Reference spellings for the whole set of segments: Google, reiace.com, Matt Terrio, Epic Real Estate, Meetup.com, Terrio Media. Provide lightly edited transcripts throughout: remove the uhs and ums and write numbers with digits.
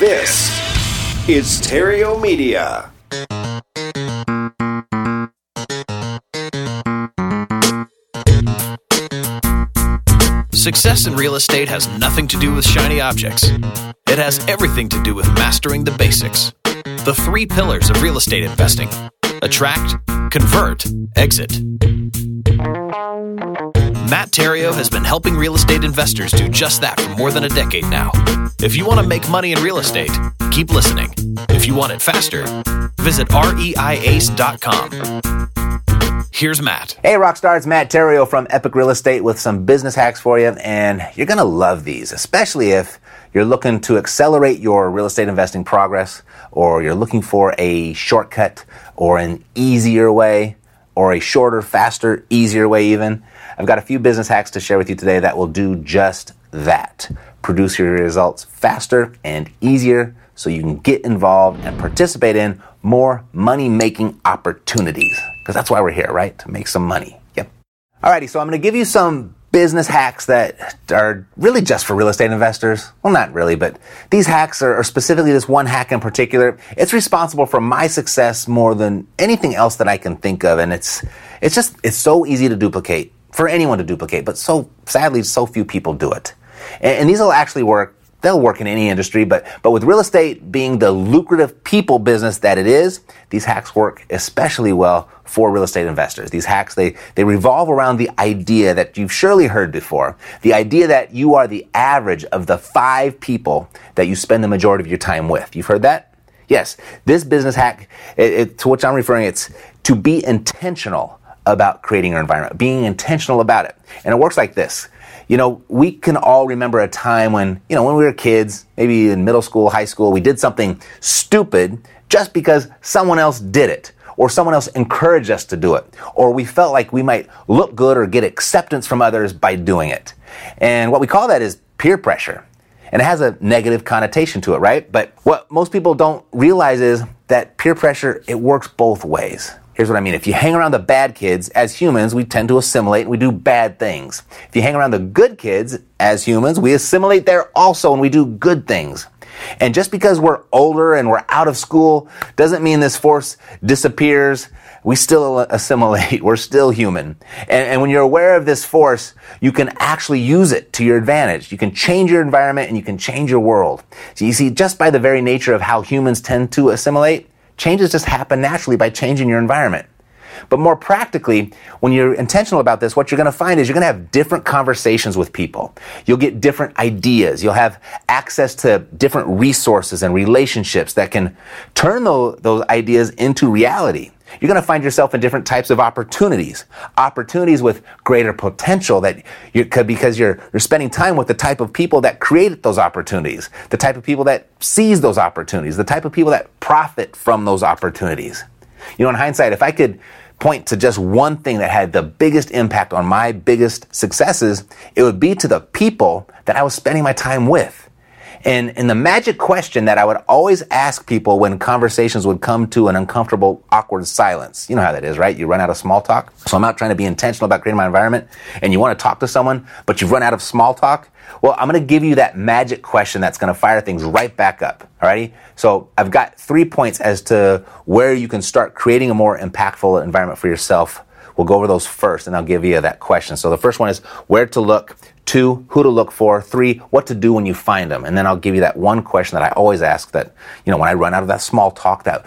This is Terrio Media. Success in real estate has nothing to do with shiny objects. It has everything to do with mastering the basics. The three pillars of real estate investing: attract, convert, exit. Matt Terrio has been helping real estate investors do just that for more than a decade now. If you want to make money in real estate, keep listening. If you want it faster, visit reiace.com. Here's Matt. Hey, Rockstar, it's Matt Terrio from Epic Real Estate with some business hacks for you, and you're going to love these, especially if you're looking to accelerate your real estate investing progress, or you're looking for a shortcut or an easier way, or a shorter, faster, easier way even. I've got a few business hacks to share with you today that will do just that. Produce your results faster and easier so you can get involved and participate in more money-making opportunities. Because that's why we're here, right? To make some money. Yep. Alrighty, so I'm going to give you some business hacks that are really just for real estate investors. Well, not really, but these hacks are specifically this one hack in particular. It's responsible for my success more than anything else that I can think of. And it's so easy to duplicate, for anyone to duplicate, but so sadly, so few people do it. And these will actually work. They'll work in any industry, but with real estate being the lucrative people business that it is, these hacks work especially well for real estate investors. These hacks, they revolve around the idea that you've surely heard before, the idea that you are the average of the five people that you spend the majority of your time with. You've heard that? Yes. This business hack, to which I'm referring, it's to be intentional about creating your environment, being intentional about it. And it works like this. You know, we can all remember a time when, when we were kids, maybe in middle school, high school, we did something stupid just because someone else did it, or someone else encouraged us to do it, or we felt like we might look good or get acceptance from others by doing it. And what we call that is peer pressure. And it has a negative connotation to it, right? But what most people don't realize is that peer pressure, it works both ways. Here's what I mean. If you hang around the bad kids, as humans, we tend to assimilate and we do bad things. If you hang around the good kids, as humans, we assimilate there also and we do good things. And just because we're older and we're out of school doesn't mean this force disappears. We still assimilate. We're still human. And when you're aware of this force, you can actually use it to your advantage. You can change your environment and you can change your world. So you see, just by the very nature of how humans tend to assimilate, changes just happen naturally by changing your environment. But more practically, when you're intentional about this, what you're going to find is you're going to have different conversations with people. You'll get different ideas. You'll have access to different resources and relationships that can turn those ideas into reality. You're going to find yourself in different types of opportunities with greater potential that you could, because you're spending time with the type of people that created those opportunities, the type of people that seize those opportunities, the type of people that profit from those opportunities. In hindsight, if I could point to just one thing that had the biggest impact on my biggest successes, it would be to the people that I was spending my time with. And the magic question that I would always ask people when conversations would come to an uncomfortable, awkward silence. You know how that is, right? You run out of small talk. So I'm out trying to be intentional about creating my environment, and you want to talk to someone, but you've run out of small talk. Well, I'm going to give you that magic question that's going to fire things right back up. Alrighty? So I've got 3 points as to where you can start creating a more impactful environment for yourself. We'll go over those first, and I'll give you that question. So the first one is where to look 2, who to look for. 3, what to do when you find them. And then I'll give you that one question that I always ask that, you know, when I run out of that small talk, that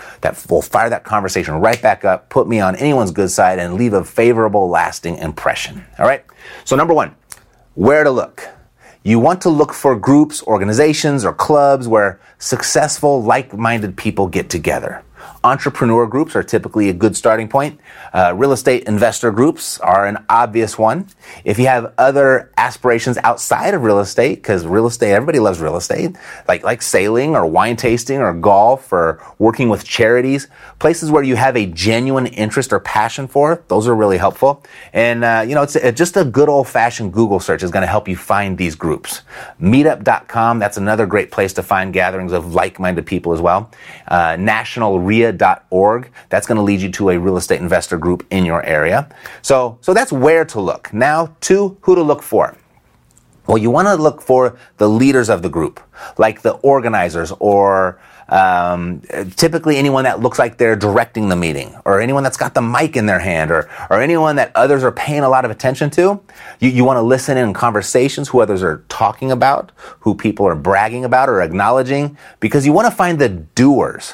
will fire that conversation right back up, put me on anyone's good side, and leave a favorable, lasting impression. All right? So number 1, where to look. You want to look for groups, organizations, or clubs where successful, like-minded people get together. Entrepreneur groups are typically a good starting point. Real estate investor groups are an obvious one. If you have other aspirations outside of real estate, because real estate, everybody loves real estate, like sailing or wine tasting or golf or working with charities, places where you have a genuine interest or passion for, those are really helpful. And just a good old-fashioned Google search is going to help you find these groups. Meetup.com, that's another great place to find gatherings of like-minded people as well. National reiace.com. That's going to lead you to a real estate investor group in your area. So that's where to look. Now, 2, who to look for. Well, you want to look for the leaders of the group, like the organizers or typically anyone that looks like they're directing the meeting, or anyone that's got the mic in their hand, or anyone that others are paying a lot of attention to. You want to listen in conversations, who others are talking about, who people are bragging about or acknowledging, because you want to find the doers.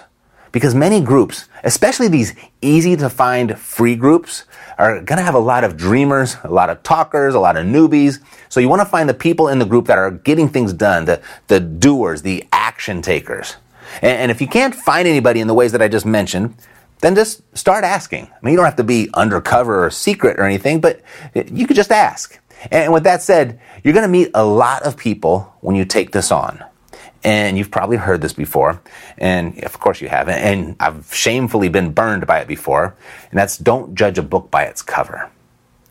Because many groups, especially these easy-to-find free groups, are going to have a lot of dreamers, a lot of talkers, a lot of newbies. So you want to find the people in the group that are getting things done, the doers, the action takers. And if you can't find anybody in the ways that I just mentioned, then just start asking. I mean, you don't have to be undercover or secret or anything, but you could just ask. And with that said, you're going to meet a lot of people when you take this on. And you've probably heard this before, and of course you haven't, and I've shamefully been burned by it before, and that's don't judge a book by its cover,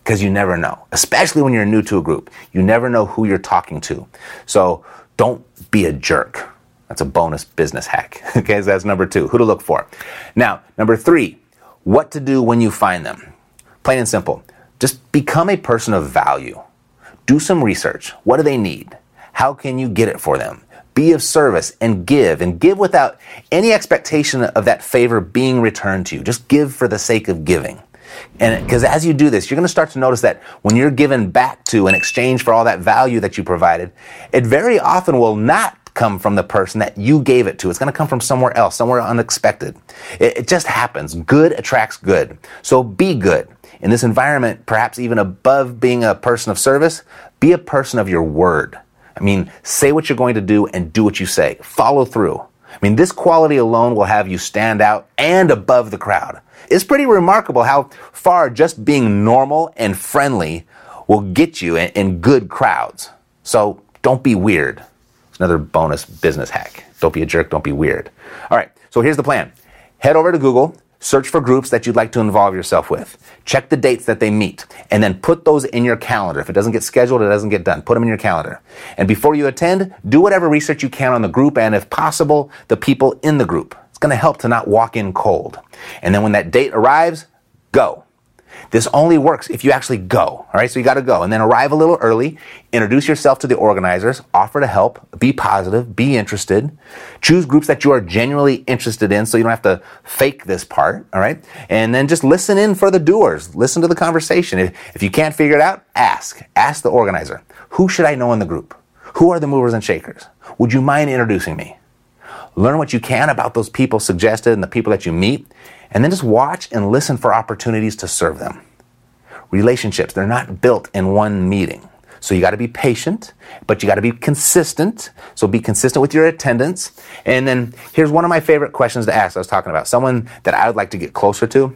because you never know, especially when you're new to a group. You never know who you're talking to, so don't be a jerk. That's a bonus business hack, okay? So that's number 2, who to look for. Now, number 3, what to do when you find them. Plain and simple, just become a person of value. Do some research. What do they need? How can you get it for them? Be of service and give without any expectation of that favor being returned to you. Just give for the sake of giving. And because as you do this, you're going to start to notice that when you're given back to in exchange for all that value that you provided, it very often will not come from the person that you gave it to. It's going to come from somewhere else, somewhere unexpected. It just happens. Good attracts good. So be good. In this environment, perhaps even above being a person of service, be a person of your word. I mean, say what you're going to do and do what you say. Follow through. I mean, this quality alone will have you stand out and above the crowd. It's pretty remarkable how far just being normal and friendly will get you in good crowds. So don't be weird. It's another bonus business hack. Don't be a jerk. Don't be weird. All right. So here's the plan. Head over to Google. Search for groups that you'd like to involve yourself with. Check the dates that they meet, and then put those in your calendar. If it doesn't get scheduled, it doesn't get done. Put them in your calendar. And before you attend, do whatever research you can on the group and, if possible, the people in the group. It's going to help to not walk in cold. And then when that date arrives, go. This only works if you actually go. All right, so you got to go. And then arrive a little early. Introduce yourself to the organizers. Offer to help. Be positive. Be interested. Choose groups that you are genuinely interested in so you don't have to fake this part. All right, and then just listen in for the doers. Listen to the conversation. If you can't figure it out, ask. Ask the organizer. Who should I know in the group? Who are the movers and shakers? Would you mind introducing me? Learn what you can about those people suggested and the people that you meet, and then just watch and listen for opportunities to serve them. Relationships, they're not built in one meeting. So you got to be patient, but you got to be consistent. So be consistent with your attendance. And then here's one of my favorite questions to ask. I was talking about someone that I would like to get closer to.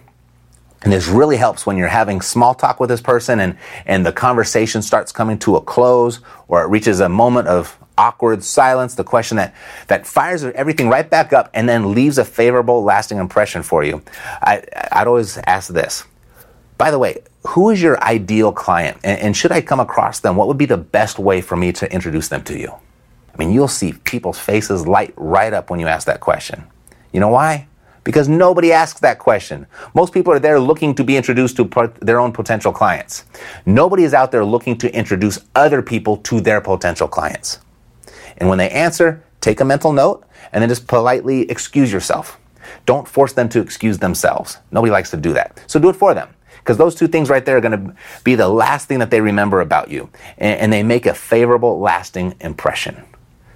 And this really helps when you're having small talk with this person and the conversation starts coming to a close, or it reaches a moment of awkward silence, the question that fires everything right back up and then leaves a favorable, lasting impression for you. I'd always ask this. By the way, who is your ideal client? And should I come across them, what would be the best way for me to introduce them to you? I mean, you'll see people's faces light right up when you ask that question. You know why? Because nobody asks that question. Most people are there looking to be introduced to their own potential clients. Nobody is out there looking to introduce other people to their potential clients. And when they answer, take a mental note and then just politely excuse yourself. Don't force them to excuse themselves. Nobody likes to do that. So do it for them. Because those two things right there are going to be the last thing that they remember about you. And they make a favorable, lasting impression.